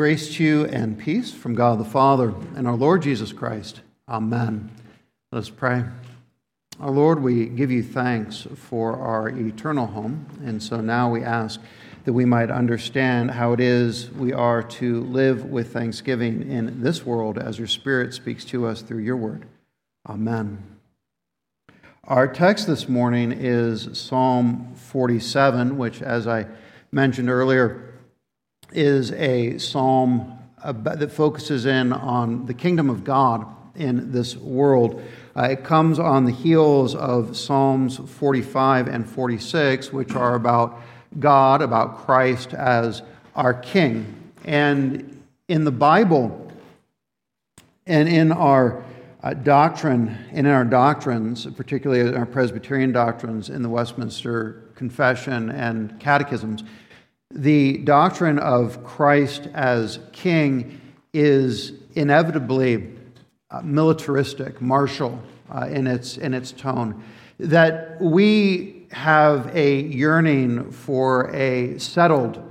Grace to you and peace from God the Father and our Lord Jesus Christ. Amen. Let us pray. Our Lord, we give you thanks for our eternal home, and so now we ask that we might understand how it is we are to live with thanksgiving in this world as your Spirit speaks to us through your word. Amen. Our text this morning is Psalm 47, which, as I mentioned earlier, is a psalm that focuses in on the kingdom of God in this world. It comes on the heels of Psalms 45 and 46, which are about God, about Christ as our King. And in the Bible and in our doctrine, and in our doctrines, particularly in our Presbyterian doctrines in the Westminster Confession and Catechisms, the doctrine of Christ as King is inevitably militaristic, martial in its tone, that we have a yearning for a settled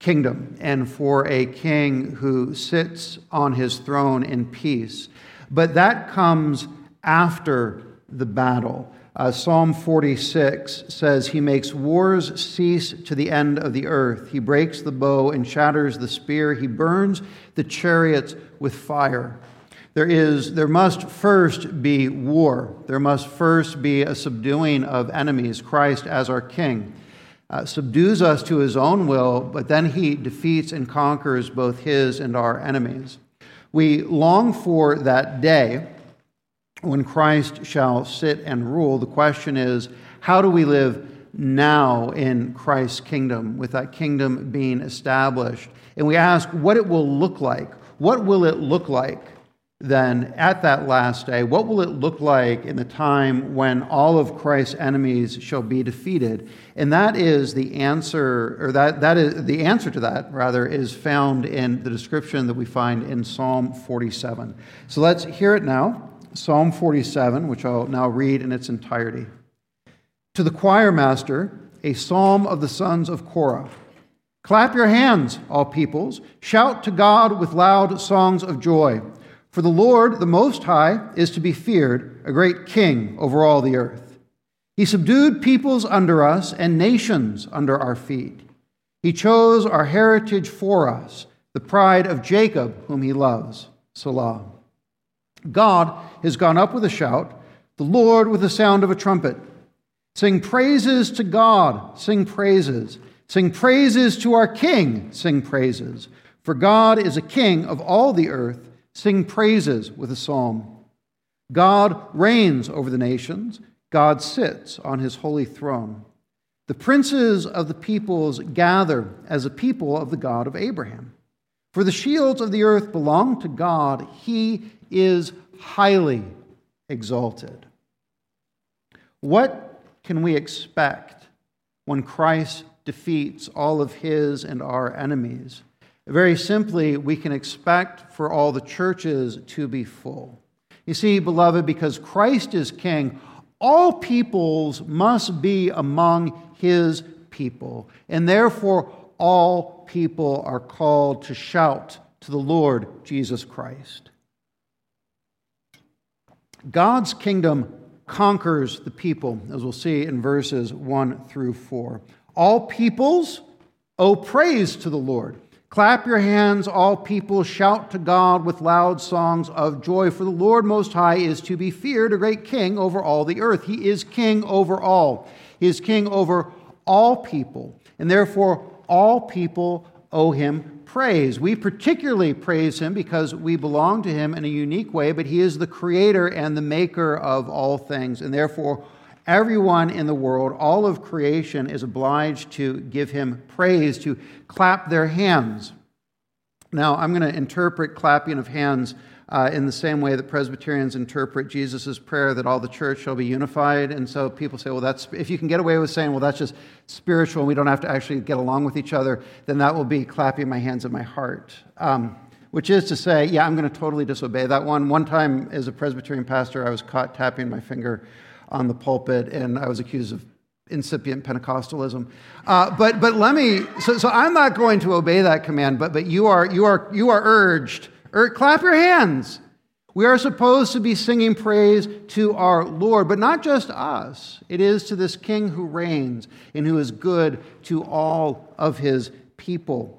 kingdom and for a king who sits on his throne in peace. But that comes after the battle. Psalm 46 says, "He makes wars cease to the end of the earth. He breaks the bow and shatters the spear. He burns the chariots with fire." There must first be war. There must first be a subduing of enemies. Christ as our King subdues us to his own will, but then he defeats and conquers both his and our enemies. We long for that day when Christ shall sit and rule. The question is, how do we live now in Christ's kingdom, with that kingdom being established? And we ask what it will look like. What will it look like then at that last day? What will it look like in the time when all of Christ's enemies shall be defeated? And the answer to that is found in the description that we find in Psalm 47. So let's hear it now. Psalm 47, which I'll now read in its entirety. To the choir master, a psalm of the sons of Korah. Clap your hands, all peoples. Shout to God with loud songs of joy. For the Lord, the Most High, is to be feared, a great king over all the earth. He subdued peoples under us and nations under our feet. He chose our heritage for us, the pride of Jacob, whom he loves. Selah. God has gone up with a shout, the Lord with the sound of a trumpet. Sing praises to God, sing praises. Sing praises to our King, sing praises. For God is a king of all the earth. Sing praises with a psalm. God reigns over the nations. God sits on his holy throne. The princes of the peoples gather as a people of the God of Abraham. For the shields of the earth belong to God. He is highly exalted. What can we expect when Christ defeats all of his and our enemies? Very simply, we can expect for all the churches to be full. You see, beloved, because Christ is King, all peoples must be among his people. And therefore, all people are called to shout to the Lord Jesus Christ. God's kingdom conquers the people, as we'll see in verses 1 through 4. All peoples, oh, praise to the Lord. Clap your hands, all people, shout to God with loud songs of joy. For the Lord Most High is to be feared, a great king over all the earth. He is king over all. He is king over all people. And therefore, all people owe him praise. We particularly praise him because we belong to him in a unique way, but he is the creator and the maker of all things. And therefore, everyone in the world, all of creation, is obliged to give him praise, to clap their hands. Now, I'm going to interpret clapping of hands in the same way that Presbyterians interpret Jesus' prayer that all the church shall be unified. And so people say, well, that's, if you can get away with saying, well, that's just spiritual and we don't have to actually get along with each other, then that will be clapping my hands in my heart. Which is to say, yeah, I'm going to totally disobey that one. One time as a Presbyterian pastor, I was caught tapping my finger on the pulpit, and I was accused of incipient Pentecostalism. But let me. So I'm not going to obey that command. But you are urged. Clap your hands. We are supposed to be singing praise to our Lord, but not just us. It is to this King who reigns and who is good to all of his people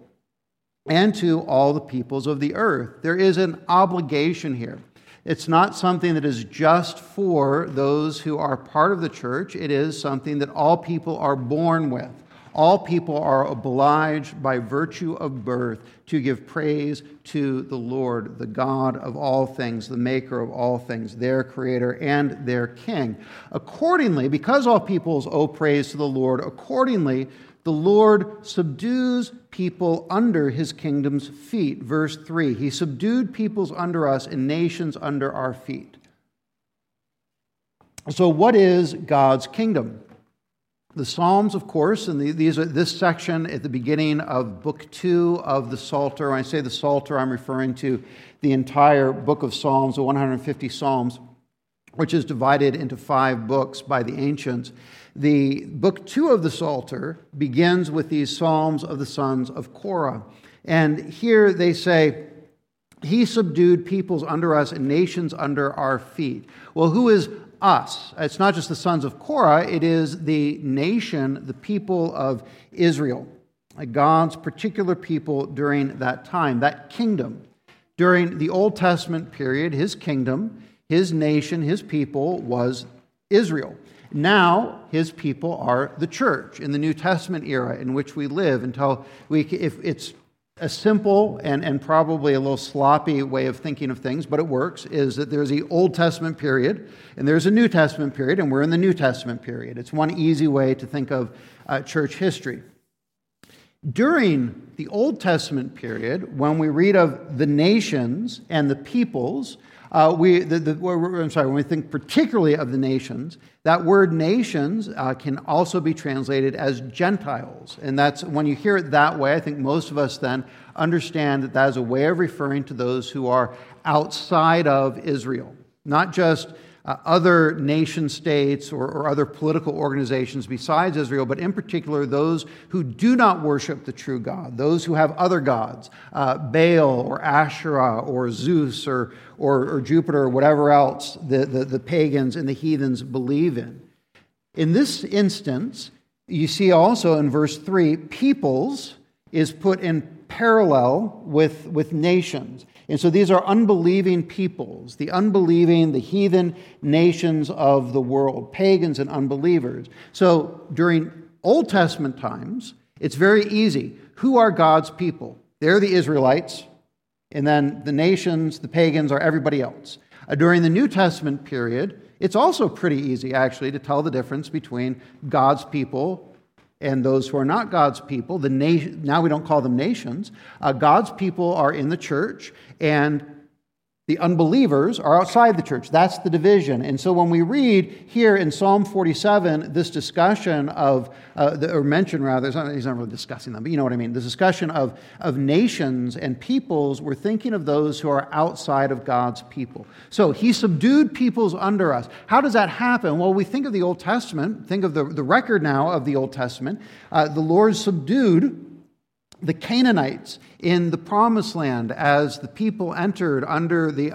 and to all the peoples of the earth. There is an obligation here. It's not something that is just for those who are part of the church. It is something that all people are born with. All people are obliged by virtue of birth to give praise to the Lord, the God of all things, the maker of all things, their creator and their king. Accordingly, because all peoples owe praise to the Lord, accordingly, the Lord subdues people under his kingdom's feet. Verse 3, he subdued peoples under us and nations under our feet. So what is God's kingdom? The Psalms, of course, and this section at the beginning of Book 2 of the Psalter. When I say the Psalter, I'm referring to the entire book of Psalms, the 150 Psalms, which is divided into 5 books by the ancients. The Book 2 of the Psalter begins with these Psalms of the sons of Korah. And here they say, he subdued peoples under us and nations under our feet. Well, who is us? It's not just the sons of Korah, it is the nation, the people of Israel, God's particular people during that time, that kingdom. During the Old Testament period, his kingdom, his nation, his people was Israel. Now, his people are the church in the New Testament era in which we live until if it's a simple and probably a little sloppy way of thinking of things, but it works, is that there's the Old Testament period and there's a New Testament period, and we're in the New Testament period. It's one easy way to think of church history. During the Old Testament period, when we read of the nations and the peoples, when we think particularly of the nations, that word nations can also be translated as Gentiles. And that's when you hear it that way, I think most of us then understand that that is a way of referring to those who are outside of Israel, not just other nation states or other political organizations besides Israel, but in particular those who do not worship the true God, those who have other gods, Baal or Asherah or Zeus or Jupiter or whatever else the pagans and the heathens believe in. In this instance, you see also in verse 3, peoples is put in parallel with nations. And so these are unbelieving peoples, the unbelieving, the heathen nations of the world, pagans and unbelievers. So during Old Testament times, it's very easy. Who are God's people? They're the Israelites, and then the nations, the pagans, are everybody else. During the New Testament period, it's also pretty easy, actually, to tell the difference between God's people and those who are not God's people. Now we don't call them nations. God's people are in the church, and the unbelievers are outside the church. That's the division. And so when we read here in Psalm 47, this discussion of, or mention rather, he's not really discussing them, but you know what I mean, the discussion of nations and peoples, we're thinking of those who are outside of God's people. So he subdued peoples under us. How does that happen? Well, we think of the Old Testament, think of the record now of the Old Testament. The Lord subdued the Canaanites in the Promised Land as the people entered under the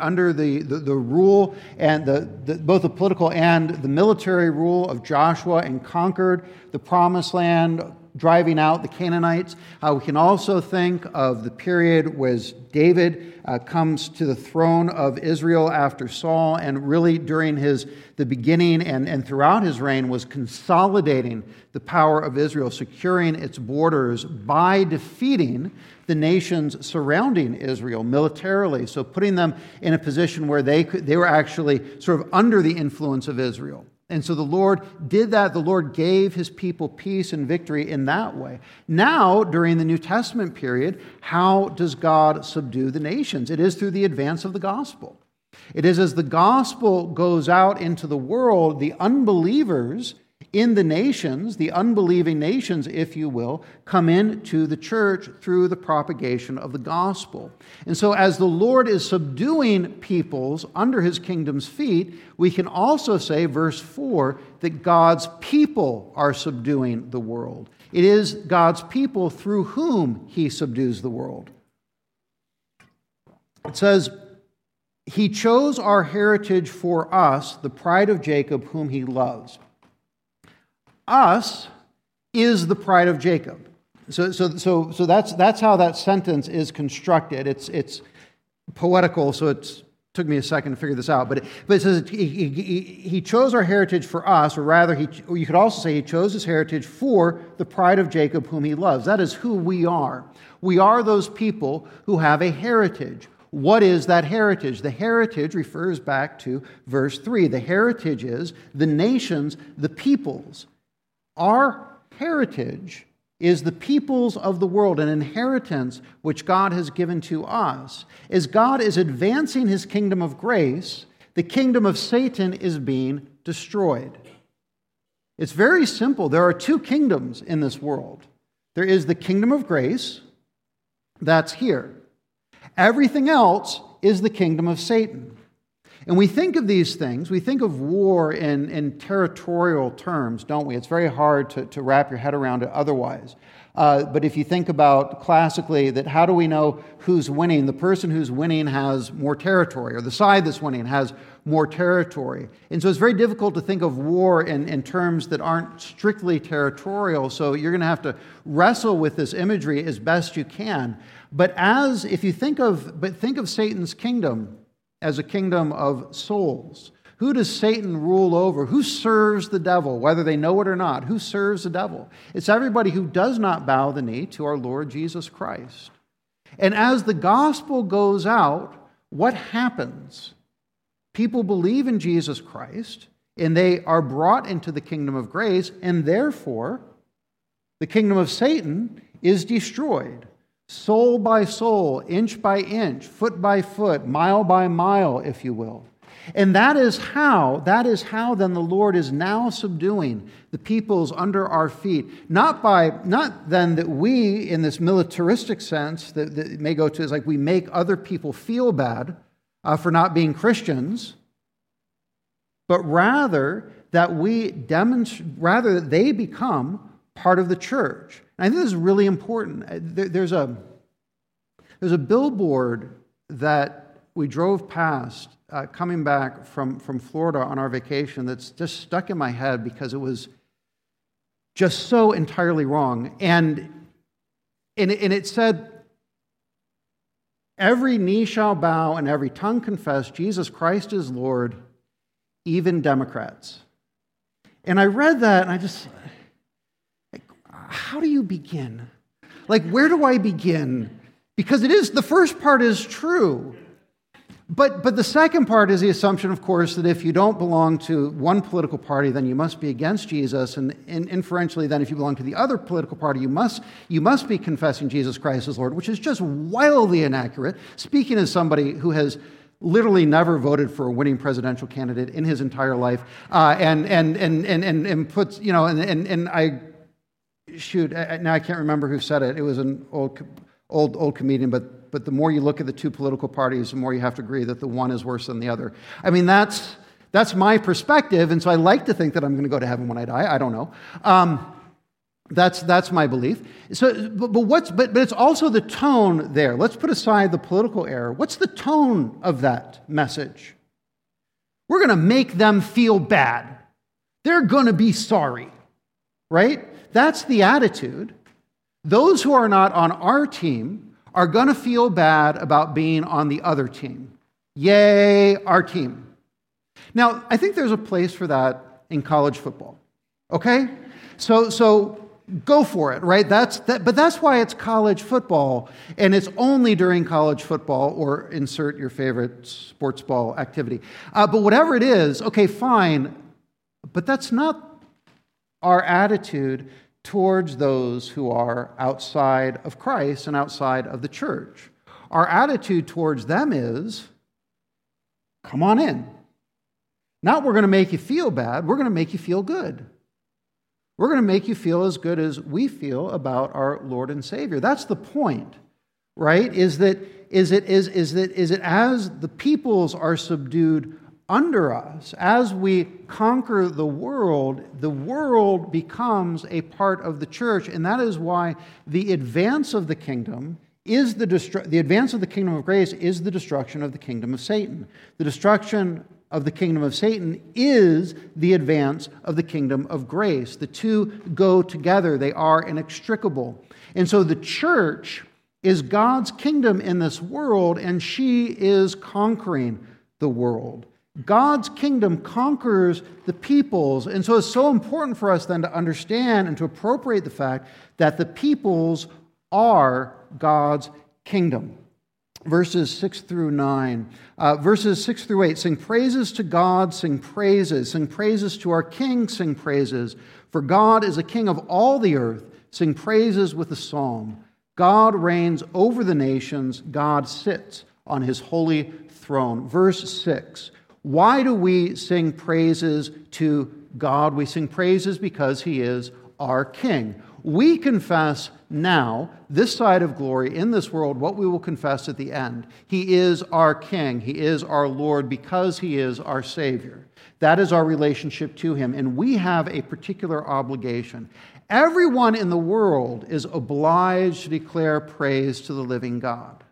rule and both the political and the military rule of Joshua, and conquered the Promised Land, driving out the Canaanites. We can also think of the period where David comes to the throne of Israel after Saul, and really during the beginning and throughout his reign was consolidating the power of Israel, securing its borders by defeating the nations surrounding Israel militarily, so putting them in a position where they were actually sort of under the influence of Israel. And so the Lord did that. The Lord gave his people peace and victory in that way. Now, during the New Testament period, how does God subdue the nations? It is through the advance of the gospel. It is as the gospel goes out into the world, the unbelievers in the nations, the unbelieving nations, if you will, come into the church through the propagation of the gospel. And so as the Lord is subduing peoples under his kingdom's feet, we can also say, verse 4, that God's people are subduing the world. It is God's people through whom he subdues the world. It says, he chose our heritage for us, the pride of Jacob, whom he loves. Us is the pride of Jacob. So that's how that sentence is constructed. It's poetical, so it took me a second to figure this out. But it says he chose our heritage for us, or rather, or you could also say he chose his heritage for the pride of Jacob, whom he loves. That is who we are. We are those people who have a heritage. What is that heritage? The heritage refers back to verse 3. The heritage is the nations, the peoples. Our heritage is the peoples of the world, an inheritance which God has given to us. As God is advancing his kingdom of grace, the kingdom of Satan is being destroyed. It's very simple. There are two kingdoms in this world. There is the kingdom of grace, that's here. Everything else is the kingdom of Satan. And we think of these things, we think of war in territorial terms, don't we? It's very hard to wrap your head around it otherwise. But if you think about classically that how do we know who's winning? The person who's winning has more territory, or the side that's winning has more territory. And so it's very difficult to think of war in terms that aren't strictly territorial, so you're going to have to wrestle with this imagery as best you can. But think of Satan's kingdom as a kingdom of souls. Who does Satan rule over? Who serves the devil, whether they know it or not? Who serves the devil? It's everybody who does not bow the knee to our Lord Jesus Christ. And as the gospel goes out, what happens? People believe in Jesus Christ, and they are brought into the kingdom of grace, and therefore the kingdom of Satan is destroyed. Soul by soul, inch by inch, foot by foot, mile by mile, if you will. And that is how then the Lord is now subduing the peoples under our feet. Not then that we, in this militaristic sense, that it may go to is like we make other people feel bad for not being Christians, but rather that they become part of the church. I think this is really important. There's a billboard that we drove past coming back from Florida on our vacation that's just stuck in my head because it was just so entirely wrong. And it said, every knee shall bow and every tongue confess Jesus Christ is Lord, even Democrats. And I read that and I just... how do you begin? Like, where do I begin? Because it is, the first part is true. But the second part is the assumption, of course, that if you don't belong to one political party, then you must be against Jesus. And inferentially, then, if you belong to the other political party, you must be confessing Jesus Christ as Lord, which is just wildly inaccurate. Speaking as somebody who has literally never voted for a winning presidential candidate in his entire life, and puts, you know, and I... shoot, now I can't remember who said it. It was an old comedian, but the more you look at the two political parties, the more you have to agree that the one is worse than the other. I mean, that's my perspective, and so I like to think that I'm going to go to heaven when I die. I don't know. That's my belief. So, but it's also the tone there. Let's put aside the political error. What's the tone of that message? We're going to make them feel bad. They're going to be sorry, right? That's the attitude. Those who are not on our team are going to feel bad about being on the other team. Yay, our team. Now, I think there's a place for that in college football, okay? So go for it, right? But that's why it's college football, and it's only during college football or insert your favorite sports ball activity. But whatever it is, okay, fine, but that's not our attitude towards those who are outside of Christ and outside of the church. Our attitude towards them is, come on in. Not we're going to make you feel bad, we're going to make you feel good. We're going to make you feel as good as we feel about our Lord and Savior. That's the point, right? Is it as the peoples are subdued under us, as we conquer the world becomes a part of the church, and that is why the advance of the kingdom is the advance of the kingdom of grace is the destruction of the kingdom of Satan. The destruction of the kingdom of Satan is the advance of the kingdom of grace. The two go together. They are inextricable. And so the church is God's kingdom in this world, and she is conquering the world. God's kingdom conquers the peoples. And so it's so important for us then to understand and to appropriate the fact that the peoples are God's kingdom. Verses 6 through 9. Verses 6 through 8. Sing praises to God, sing praises. Sing praises to our King, sing praises. For God is a king of all the earth. Sing praises with a psalm. God reigns over the nations. God sits on his holy throne. Verse 6. Why do we sing praises to God? We sing praises because he is our king. We confess now, this side of glory in this world, what we will confess at the end. He is our King. He is our Lord because He is our Savior. That is our relationship to Him. And we have a particular obligation. Everyone in the world is obliged to declare praise to the living God.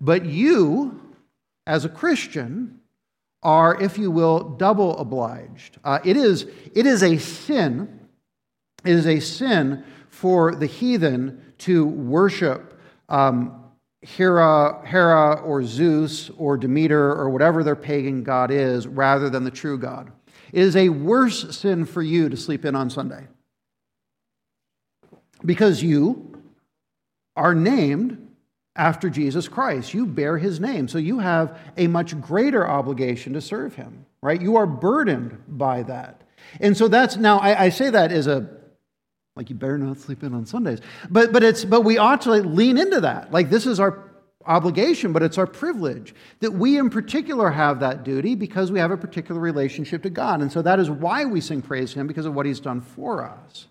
But you, as a Christian, are, if you will, double obliged. It is a sin for the heathen to worship Hera or Zeus or Demeter or whatever their pagan god is rather than the true God. It is a worse sin for you to sleep in on Sunday because you are named after Jesus Christ. You bear his name, so you have a much greater obligation to serve him, right? You are burdened by that. And so that's, now I say that as a, like, you better not sleep in on Sundays. But we ought to lean into that. Like, this is our obligation, but it's our privilege that we in particular have that duty because we have a particular relationship to God. And so that is why we sing praise to him, because of what he's done for us.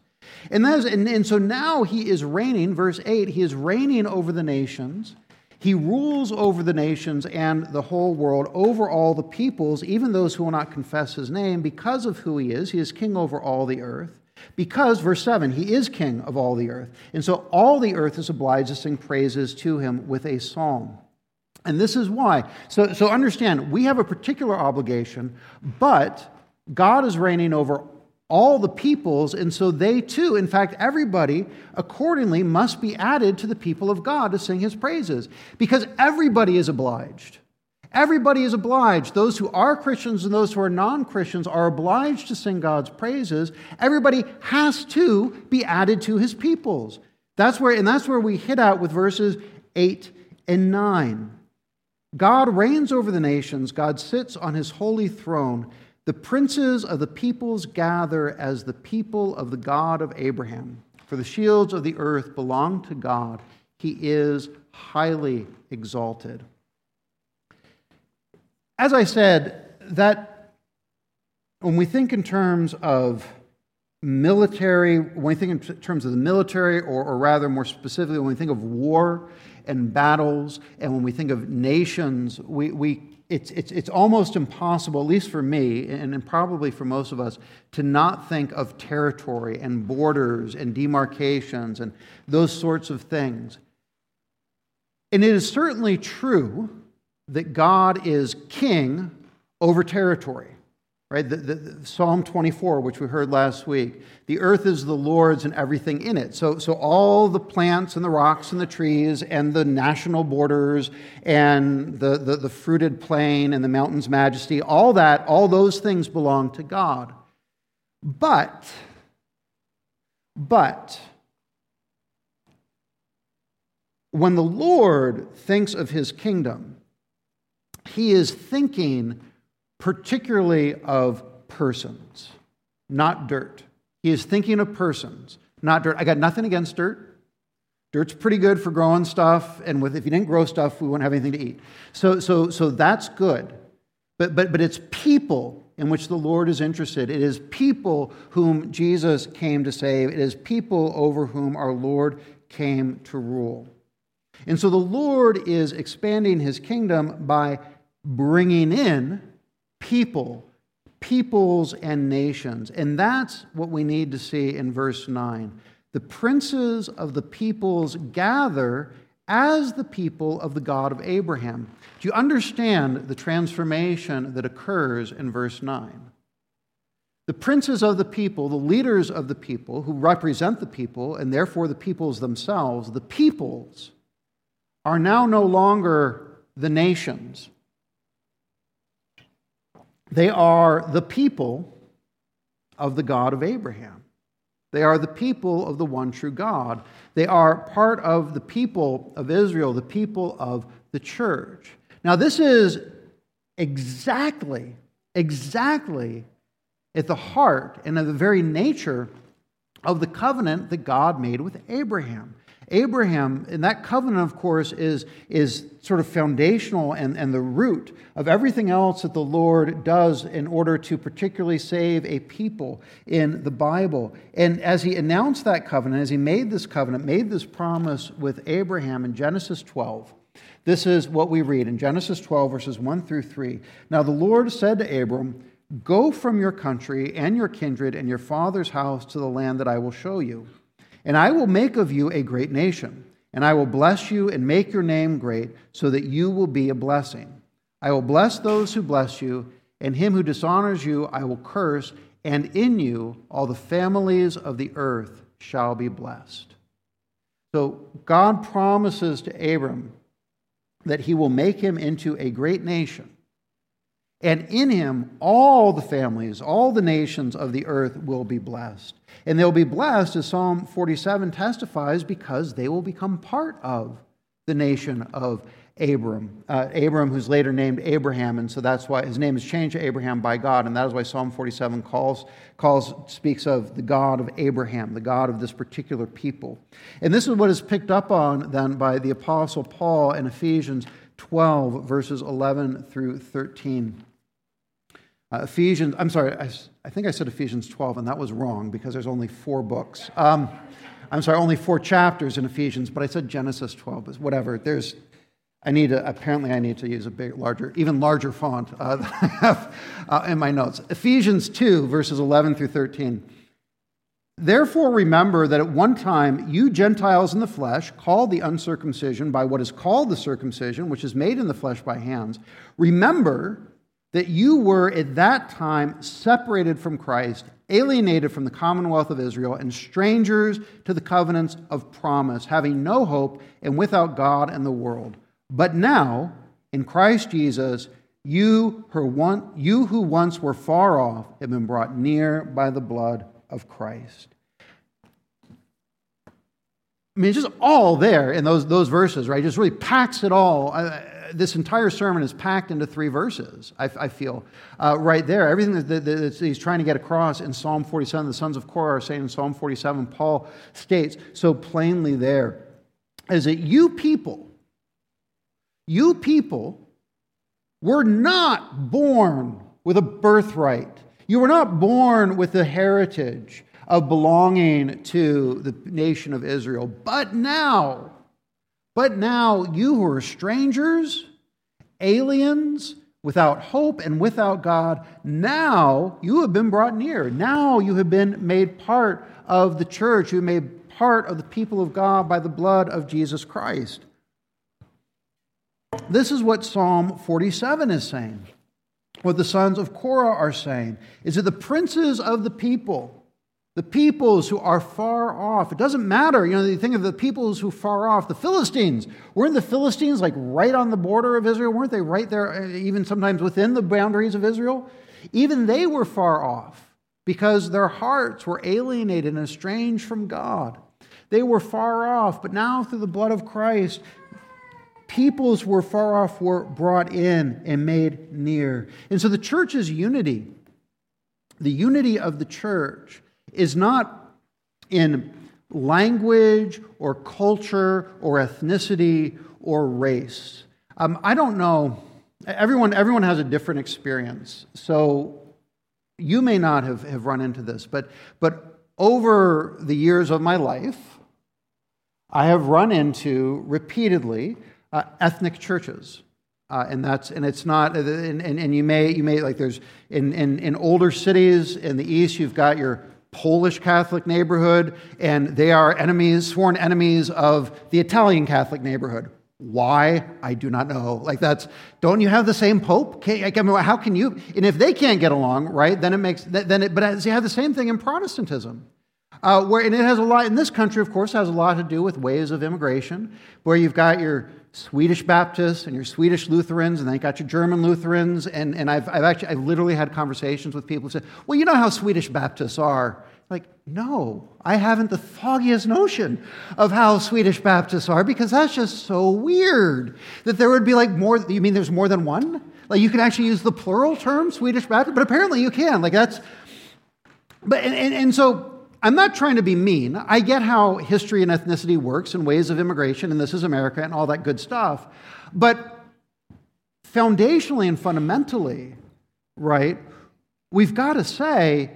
And so now he is reigning, verse 8, he is reigning over the nations. He rules over the nations and the whole world, over all the peoples, even those who will not confess his name, because of who he is. He is king over all the earth. Because, verse 7, he is king of all the earth. And so all the earth is obliged to sing praises to him with a psalm. And this is why. So understand, we have a particular obligation, but God is reigning over all the peoples, and so they too, in fact, everybody accordingly must be added to the people of God to sing his praises. Because everybody is obliged. Everybody is obliged. Those who are Christians and those who are non-Christians are obliged to sing God's praises. Everybody has to be added to his peoples. That's where we hit out with verses 8 and 9. God reigns over the nations. God sits on his holy throne. The princes of the peoples gather as the people of the God of Abraham. For the shields of the earth belong to God. He is highly exalted. As I said, that when we think in terms of military, when we think in terms of the military, or rather more specifically, when we think of war and battles, and when we think of nations, it's almost impossible, at least for me, and probably for most of us, to not think of territory and borders and demarcations and those sorts of things. And it is certainly true that God is king over territory, right? The Psalm 24, which we heard last week, the earth is the Lord's and everything in it. So all the plants and the rocks and the trees and the national borders and the fruited plain and the mountain's majesty, all those things belong to God. But when the Lord thinks of his kingdom, he is thinking particularly of persons, not dirt. He is thinking of persons, not dirt. I got nothing against dirt. Dirt's pretty good for growing stuff, and if you didn't grow stuff, we wouldn't have anything to eat. So that's good. But it's people in which the Lord is interested. It is people whom Jesus came to save. It is people over whom our Lord came to rule. And so the Lord is expanding his kingdom by bringing in people, peoples and nations. And that's what we need to see in verse 9. The princes of the peoples gather as the people of the God of Abraham. Do you understand the transformation that occurs in verse 9? The princes of the people, the leaders of the people who represent the people and therefore the peoples themselves, the peoples are now no longer the nations. They are the people of the God of Abraham. They are the people of the one true God. They are part of the people of Israel, the people of the church. Now, this is exactly at the heart and at the very nature of the covenant that God made with Abraham. Abraham, and that covenant, of course, is sort of foundational and the root of everything else that the Lord does in order to particularly save a people in the Bible. And as he announced that covenant, as he made this covenant, made this promise with Abraham in Genesis 12, this is what we read in Genesis 12, verses 1 through 3. Now the Lord said to Abram, "Go from your country and your kindred and your father's house to the land that I will show you. And I will make of you a great nation, and I will bless you and make your name great, so that you will be a blessing. I will bless those who bless you, and him who dishonors you I will curse, and in you all the families of the earth shall be blessed." So God promises to Abram that he will make him into a great nation, and in him, all the families, all the nations of the earth will be blessed. And they'll be blessed, as Psalm 47 testifies, because they will become part of the nation of Abram. Abram, who's later named Abraham, and so that's why his name is changed to Abraham by God, and that is why Psalm 47 speaks of the God of Abraham, the God of this particular people. And this is what is picked up on then by the Apostle Paul in Ephesians 12, verses 11 through 13. I think I said Ephesians 12, and that was wrong because there's only four books. Only four chapters in Ephesians, but I said Genesis 12, but whatever. I need to use a even larger font that I have in my notes. Ephesians 2, verses 11 through 13. Therefore remember that at one time you Gentiles in the flesh, called the uncircumcision by what is called the circumcision, which is made in the flesh by hands, remember that you were at that time separated from Christ, alienated from the commonwealth of Israel, and strangers to the covenants of promise, having no hope and without God and the world. But now, in Christ Jesus, you who once were far off have been brought near by the blood of Christ. I mean, it's just all there in those verses, right? It just really packs it all. This entire sermon is packed into three verses, I feel, right there. Everything that he's trying to get across in Psalm 47, the sons of Korah are saying in Psalm 47, Paul states so plainly there, is that you people were not born with a birthright. You were not born with the heritage of belonging to the nation of Israel. But now you who are strangers, aliens, without hope and without God, now you have been brought near. Now you have been made part of the church. You have made part of the people of God by the blood of Jesus Christ. This is what Psalm 47 is saying. What the sons of Korah are saying is that the princes of the people, the peoples who are far off, it doesn't matter. You know, you think of the peoples who are far off, the Philistines. Weren't the Philistines like right on the border of Israel? Weren't they right there, even sometimes within the boundaries of Israel? Even they were far off because their hearts were alienated and estranged from God. They were far off, but now through the blood of Christ, peoples who were far off were brought in and made near. And so the church's unity, the unity of the church, is not in language or culture or ethnicity or race. I don't know. Everyone has a different experience. So you may not have run into this, but over the years of my life, I have run into repeatedly ethnic churches. And you may, like there's in older cities in the East, you've got your Polish Catholic neighborhood, and they are enemies, sworn enemies of the Italian Catholic neighborhood. Why? I do not know. Like that's, don't you have the same Pope? How can you, and if they can't get along, right, but you have the same thing in Protestantism. It has a lot to do with waves of immigration, where you've got your Swedish Baptists and your Swedish Lutherans, and then you got your German Lutherans, and I've literally had conversations with people who said, well, you know how Swedish Baptists are. Like, no, I haven't the foggiest notion of how Swedish Baptists are, because that's just so weird that there would be like more. You mean there's more than one? Like you can actually use the plural term Swedish Baptist, but apparently you can. Like that's, but and so. I'm not trying to be mean. I get how history and ethnicity works and ways of immigration, and this is America and all that good stuff. But foundationally and fundamentally, right, we've got to say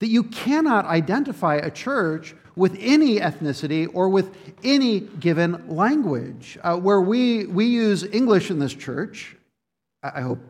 that you cannot identify a church with any ethnicity or with any given language. Where we use English in this church, I hope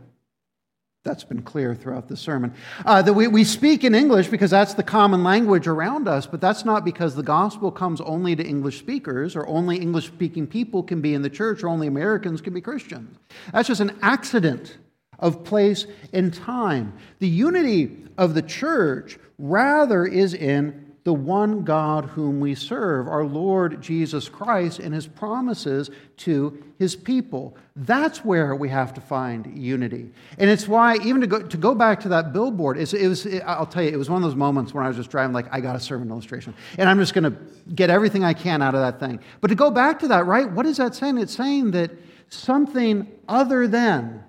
that's been clear throughout the sermon. That we speak in English because that's the common language around us, but that's not because the gospel comes only to English speakers, or only English-speaking people can be in the church, or only Americans can be Christians. That's just an accident of place and time. The unity of the church, rather, is in the one God whom we serve, our Lord Jesus Christ, and his promises to his people. That's where we have to find unity. And it's why, even to go back to that billboard, it was one of those moments when I was just driving, like, I got a sermon illustration, and I'm just going to get everything I can out of that thing. But to go back to that, right, what is that saying? It's saying that something other than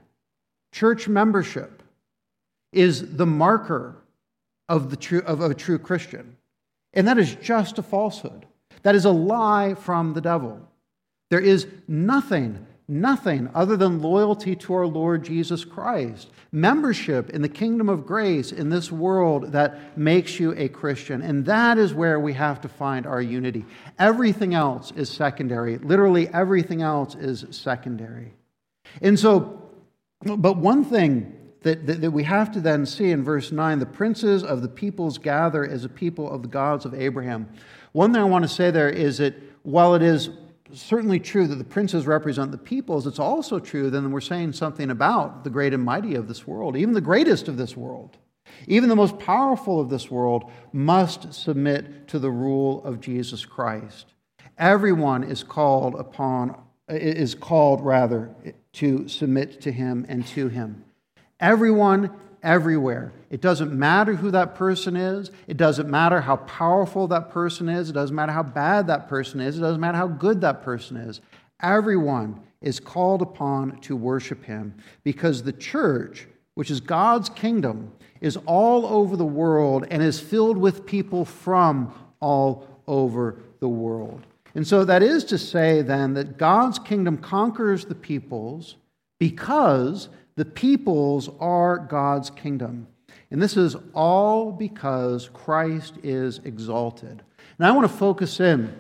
church membership is the marker of a true Christian. And that is just a falsehood. That is a lie from the devil. There is nothing other than loyalty to our Lord Jesus Christ, membership in the kingdom of grace in this world that makes you a Christian. And that is where we have to find our unity. Everything else is secondary. Literally everything else is secondary. And so, but one thing that we have to then see in verse 9, the princes of the peoples gather as a people of the gods of Abraham. One thing I want to say there is that while it is certainly true that the princes represent the peoples, it's also true then we're saying something about the great and mighty of this world. Even the greatest of this world, even the most powerful of this world, must submit to the rule of Jesus Christ. Everyone is called to submit to him and to him. Everyone, everywhere. It doesn't matter who that person is. It doesn't matter how powerful that person is. It doesn't matter how bad that person is. It doesn't matter how good that person is. Everyone is called upon to worship him, because the church, which is God's kingdom, is all over the world and is filled with people from all over the world. And so that is to say then that God's kingdom conquers the peoples because the peoples are God's kingdom. And this is all because Christ is exalted. And I want to focus in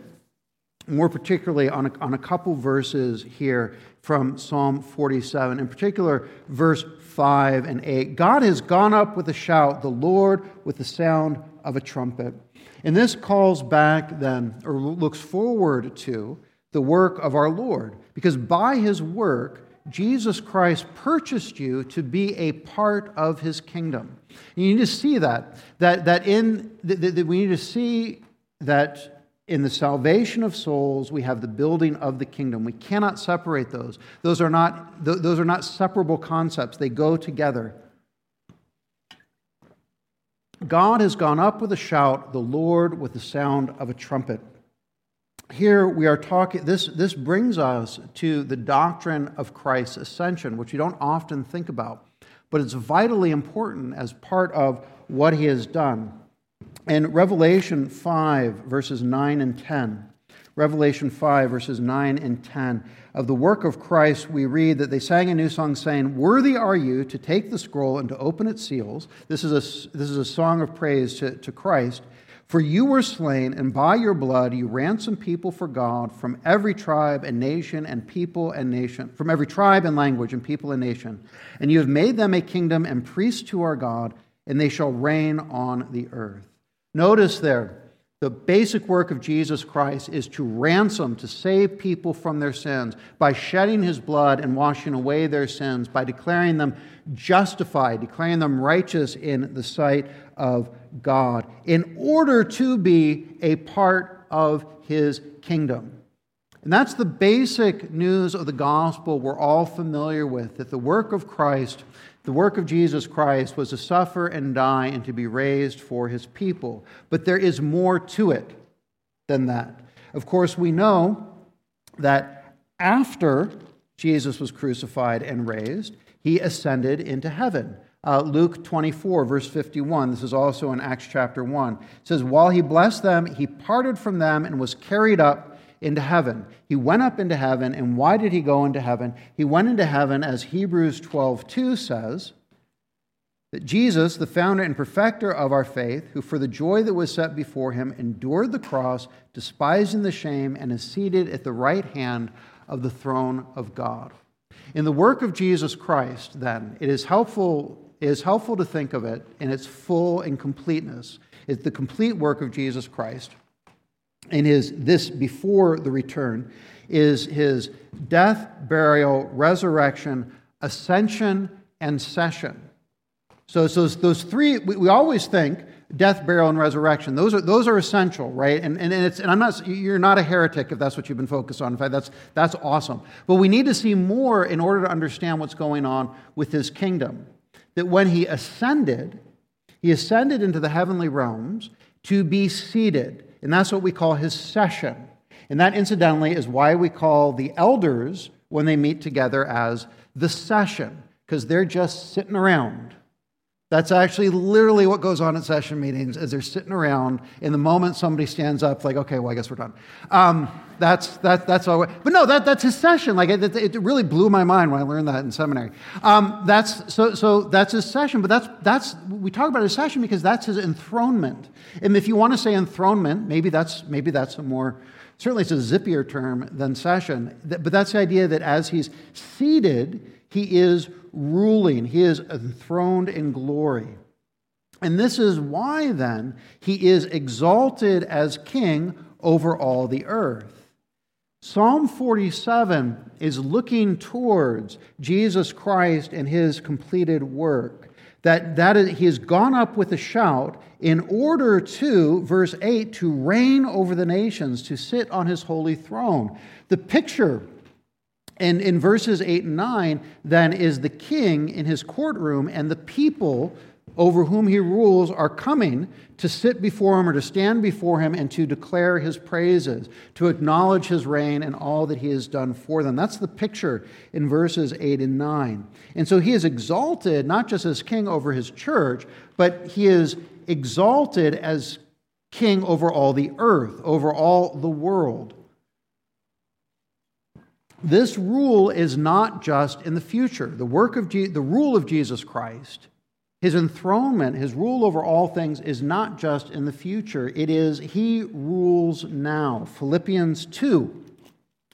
more particularly on a couple verses here from Psalm 47, in particular verse 5 and 8. God has gone up with a shout, the Lord with the sound of a trumpet. And this calls back then, or looks forward to, the work of our Lord, because by his work, Jesus Christ purchased you to be a part of his kingdom. And you need to see that in the salvation of souls, we have the building of the kingdom. We cannot separate those. Those are not separable concepts. They go together. God has gone up with a shout, the Lord with the sound of a trumpet. Here we are talking, this brings us to the doctrine of Christ's ascension, which we don't often think about, but it's vitally important as part of what he has done. In Revelation 5, verses 9 and 10, Revelation 5, verses 9 and 10. Of the work of Christ, we read that they sang a new song saying, "Worthy are you to take the scroll and to open its seals." This is a song of praise to Christ. "For you were slain, and by your blood you ransomed people for God from every tribe and nation and people and nation, from every tribe and language and people and nation. And you have made them a kingdom and priests to our God, and they shall reign on the earth." Notice there, the basic work of Jesus Christ is to ransom, to save people from their sins by shedding his blood and washing away their sins, by declaring them justified, declaring them righteous in the sight of God in order to be a part of his kingdom. And that's the basic news of the gospel we're all familiar with, that the work of Christ, the work of Jesus Christ, was to suffer and die and to be raised for his people. But there is more to it than that. Of course, we know that after Jesus was crucified and raised, he ascended into heaven. Luke 24, verse 51, this is also in Acts chapter 1, it says, "While he blessed them, he parted from them and was carried up into heaven." He went up into heaven, and why did he go into heaven? He went into heaven, as Hebrews 12:2 says, that Jesus, the founder and perfecter of our faith, who for the joy that was set before him endured the cross, despising the shame, and is seated at the right hand of the throne of God. In the work of Jesus Christ, then, it is helpful to think of it in its full and completeness. It's the complete work of Jesus Christ. And this before the return is his death, burial, resurrection, ascension, and session. So those three, we always think death, burial, and resurrection. Those are essential, right? And I'm not. You're not a heretic if that's what you've been focused on. In fact, that's awesome. But we need to see more in order to understand what's going on with his kingdom. That when he ascended into the heavenly realms to be seated. And that's what we call his session. And that, incidentally, is why we call the elders, when they meet together, as the session, because they're just sitting around. That's actually literally what goes on at session meetings, is they're sitting around, and the moment somebody stands up, like, okay, well, I guess we're done. That's all. But no, that's his session. Like, it really blew my mind when I learned that in seminary. So that's his session. But that's we talk about his session because that's his enthronement. And if you want to say enthronement, maybe that's a more, certainly it's a zippier term than session. But that's the idea that as he's seated, he is ruling. He is enthroned in glory. And this is why, then, he is exalted as king over all the earth. Psalm 47 is looking towards Jesus Christ and his completed work. That is, he has gone up with a shout in order to, verse 8, to reign over the nations, to sit on his holy throne. The picture and in verses 8 and 9, then, is the king in his courtroom, and the people over whom he rules are coming to sit before him or to stand before him and to declare his praises, to acknowledge his reign and all that he has done for them. That's the picture in verses 8 and 9. And so he is exalted not just as king over his church, but he is exalted as king over all the earth, over all the world. This rule is not just in the future. The rule of Jesus Christ, his enthronement, his rule over all things, is not just in the future. It is he rules now. Philippians 2,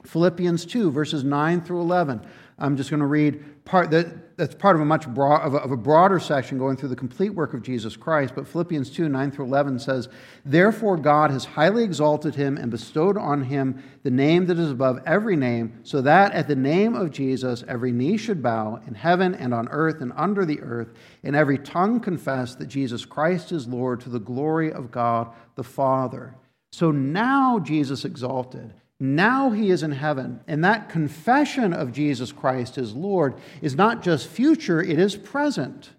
verses 9 through 11. I'm just going to read part that's part of a broader section going through the complete work of Jesus Christ. But Philippians 2, 9 through 11 says, "Therefore God has highly exalted him and bestowed on him the name that is above every name, so that at the name of Jesus every knee should bow, in heaven and on earth and under the earth, and every tongue confess that Jesus Christ is Lord, to the glory of God the Father." So now Jesus exalted. Now he is in heaven, and that confession of Jesus Christ as Lord is not just future, it is present.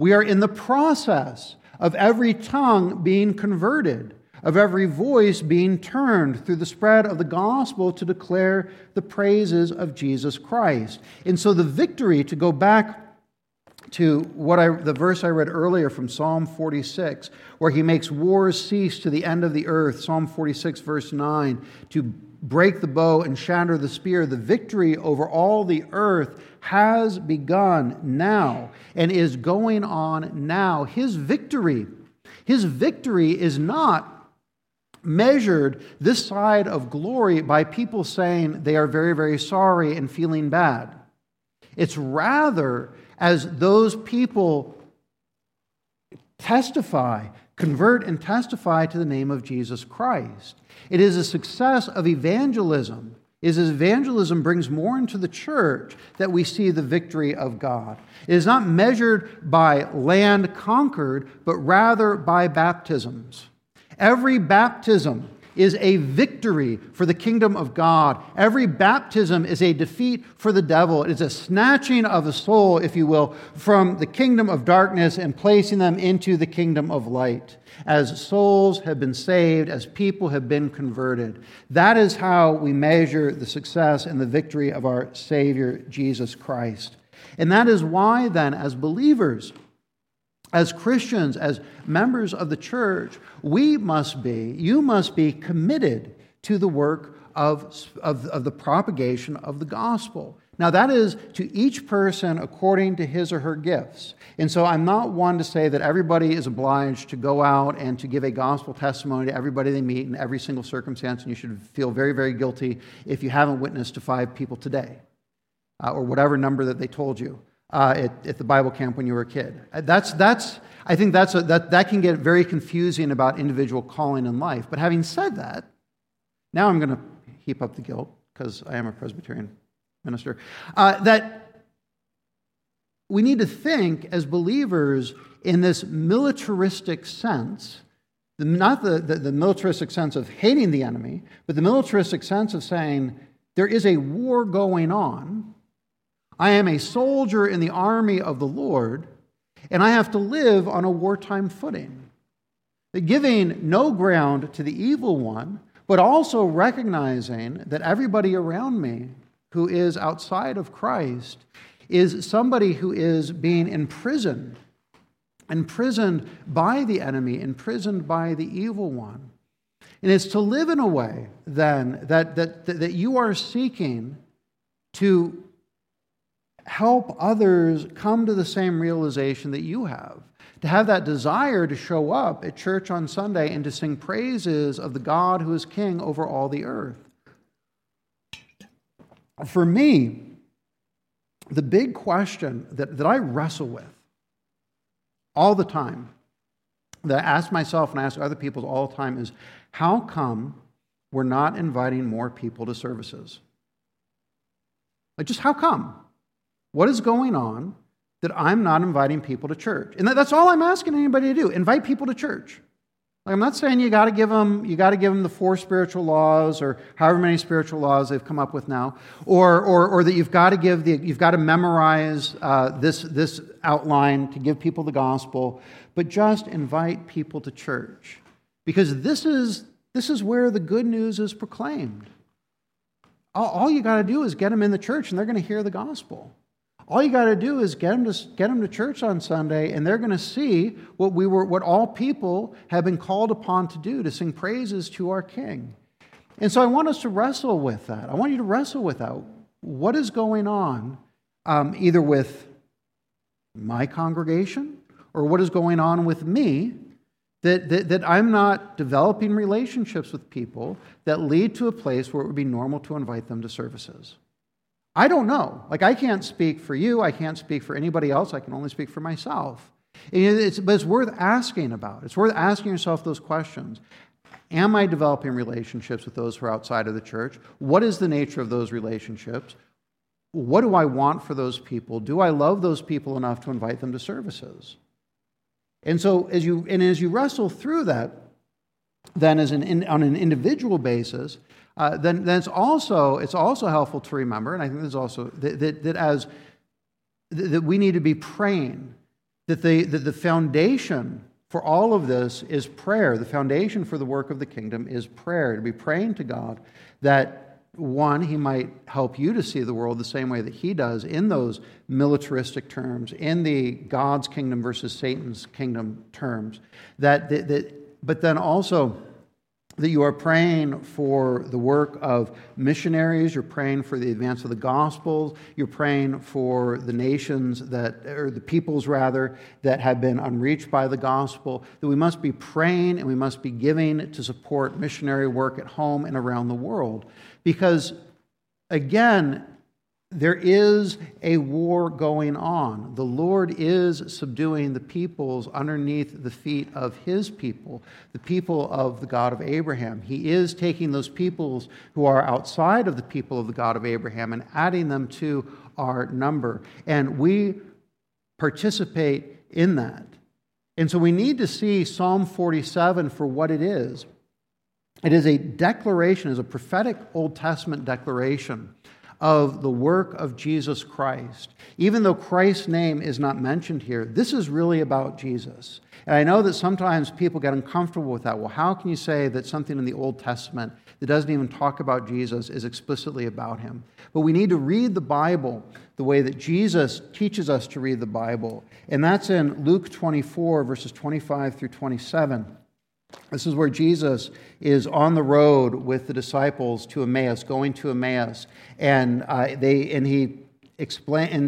We are in the process of every tongue being converted, of every voice being turned through the spread of the gospel to declare the praises of Jesus Christ. And so the victory, to go back to the verse I read earlier from Psalm 46, where he makes wars cease to the end of the earth, Psalm 46, verse 9, to break the bow and shatter the spear. The victory over all the earth has begun now and is going on now. His victory is not measured this side of glory by people saying they are very, very sorry and feeling bad. It's rather as those people convert and testify to the name of Jesus Christ. It is a success of evangelism. Is as evangelism brings more into the church that we see the victory of God. It is not measured by land conquered, but rather by baptisms. Every baptism is a victory for the kingdom of God. Every baptism is a defeat for the devil. It is a snatching of a soul, if you will, from the kingdom of darkness and placing them into the kingdom of light. As souls have been saved, as people have been converted. That is how we measure the success and the victory of our Savior, Jesus Christ. And that is why then, as believers, as Christians, as members of the church, you must be committed to the work of the propagation of the gospel. Now that is to each person according to his or her gifts. And so I'm not one to say that everybody is obliged to go out and to give a gospel testimony to everybody they meet in every single circumstance, and you should feel very, very guilty if you haven't witnessed to 5 people today, or whatever number that they told you. At the Bible camp when you were a kid. I think that can get very confusing about individual calling in life. But having said that, now I'm going to heap up the guilt because I am a Presbyterian minister. That we need to think as believers in this militaristic sense, not the militaristic sense of hating the enemy, but the militaristic sense of saying there is a war going on. I am a soldier in the army of the Lord, and I have to live on a wartime footing. Giving no ground to the evil one, but also recognizing that everybody around me who is outside of Christ is somebody who is being imprisoned by the enemy, imprisoned by the evil one. And it's to live in a way, then, that you are seeking to help others come to the same realization that you have. To have that desire to show up at church on Sunday and to sing praises of the God who is King over all the earth. For me, the big question that I wrestle with all the time, that I ask myself and I ask other people all the time, is how come we're not inviting more people to services? Like, just how come? What is going on that I'm not inviting people to church? And that's all I'm asking anybody to do. Invite people to church. Like, I'm not saying you got to give them the 4 spiritual laws or however many spiritual laws they've come up with now, or that you've got to memorize this outline to give people the gospel, but just invite people to church, because this is where the good news is proclaimed. All you got to do is get them in the church, and they're going to hear the gospel. All you got to do is get them to church on Sunday, and they're going to see what all people have been called upon to do, to sing praises to our King. And so I want us to wrestle with that. I want you to wrestle with that. What is going on, either with my congregation or what is going on with me, that I'm not developing relationships with people that lead to a place where it would be normal to invite them to services. I don't know. Like, I can't speak for you. I can't speak for anybody else. I can only speak for myself. But it's worth asking about. It's worth asking yourself those questions. Am I developing relationships with those who are outside of the church? What is the nature of those relationships? What do I want for those people? Do I love those people enough to invite them to services? And so as you wrestle through that, then on an individual basis, then it's also helpful to remember, and I think there's also that we need to be praying, that the foundation for all of this is prayer. The foundation for the work of the kingdom is prayer. To be praying to God that one, he might help you to see the world the same way that he does, in those militaristic terms, in the God's kingdom versus Satan's kingdom terms. But then also that you are praying for the work of missionaries, you're praying for the advance of the gospel, you're praying for the nations that, or the peoples rather, that have been unreached by the gospel, that we must be praying and we must be giving to support missionary work at home and around the world. Because, again, there is a war going on. The Lord is subduing the peoples underneath the feet of his people, the people of the God of Abraham. He is taking those peoples who are outside of the people of the God of Abraham and adding them to our number. And we participate in that. And so we need to see Psalm 47 for what it is. It is a declaration, is a prophetic Old Testament declaration of the work of Jesus Christ. Even though Christ's name is not mentioned here, this is really about Jesus. And I know that sometimes people get uncomfortable with that. Well, how can you say that something in the Old Testament that doesn't even talk about Jesus is explicitly about him? But we need to read the Bible the way that Jesus teaches us to read the Bible. And that's in Luke 24, verses 25 through 27. This is where Jesus is on the road with the disciples to Emmaus, going to Emmaus, and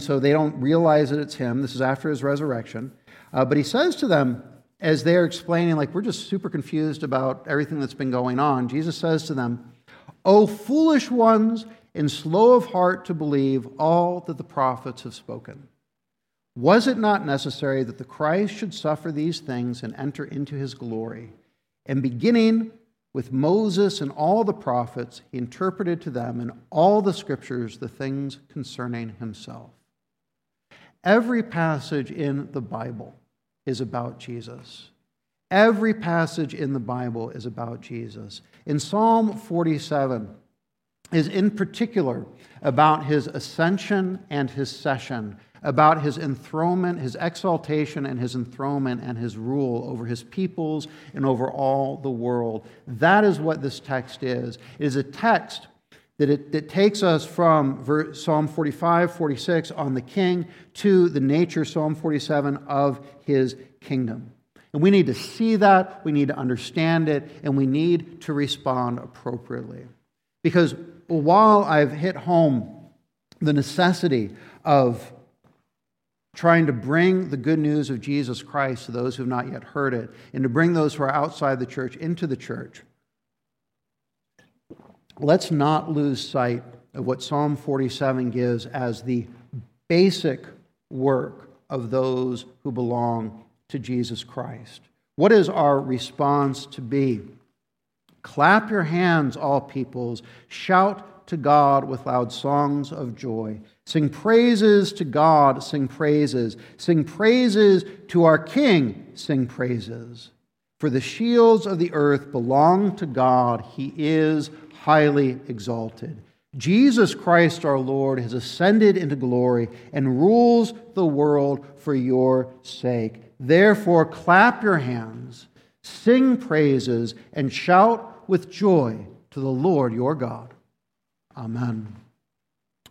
so they don't realize that it's him. This is after his resurrection, but he says to them as they are explaining, like, we're just super confused about everything that's been going on. Jesus says to them, "O foolish ones, and slow of heart to believe all that the prophets have spoken. Was it not necessary that the Christ should suffer these things and enter into his glory?" And beginning with Moses and all the prophets, he interpreted to them in all the scriptures the things concerning himself. Every passage in the Bible is about Jesus. Every passage in the Bible is about Jesus. In Psalm 47 is in particular about his ascension and his session, about his enthronement, his exaltation and his enthronement and his rule over his peoples and over all the world. That is what this text is. It is a text that takes us from Psalm 45, 46 on the king to the nature, Psalm 47, of his kingdom. And we need to see that, we need to understand it, and we need to respond appropriately. Because while I've hit home the necessity of trying to bring the good news of Jesus Christ to those who have not yet heard it, and to bring those who are outside the church into the church, let's not lose sight of what Psalm 47 gives as the basic work of those who belong to Jesus Christ. What is our response to be? "Clap your hands, all peoples. Shout to God with loud songs of joy. Sing praises to God, sing praises. Sing praises to our King, sing praises. For the shields of the earth belong to God. He is highly exalted. Jesus Christ our Lord has ascended into glory and rules the world for your sake. Therefore, clap your hands, sing praises, and shout with joy to the Lord your God." Amen.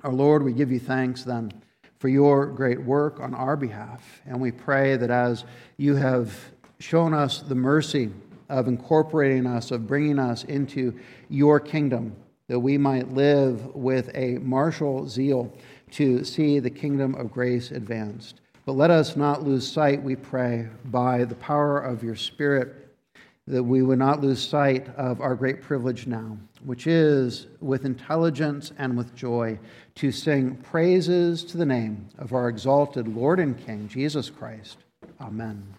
Our Lord, we give you thanks then for your great work on our behalf. And we pray that as you have shown us the mercy of incorporating us, of bringing us into your kingdom, that we might live with a martial zeal to see the kingdom of grace advanced. But let us not lose sight, we pray, by the power of your Spirit, that we would not lose sight of our great privilege now, which is with intelligence and with joy to sing praises to the name of our exalted Lord and King, Jesus Christ. Amen.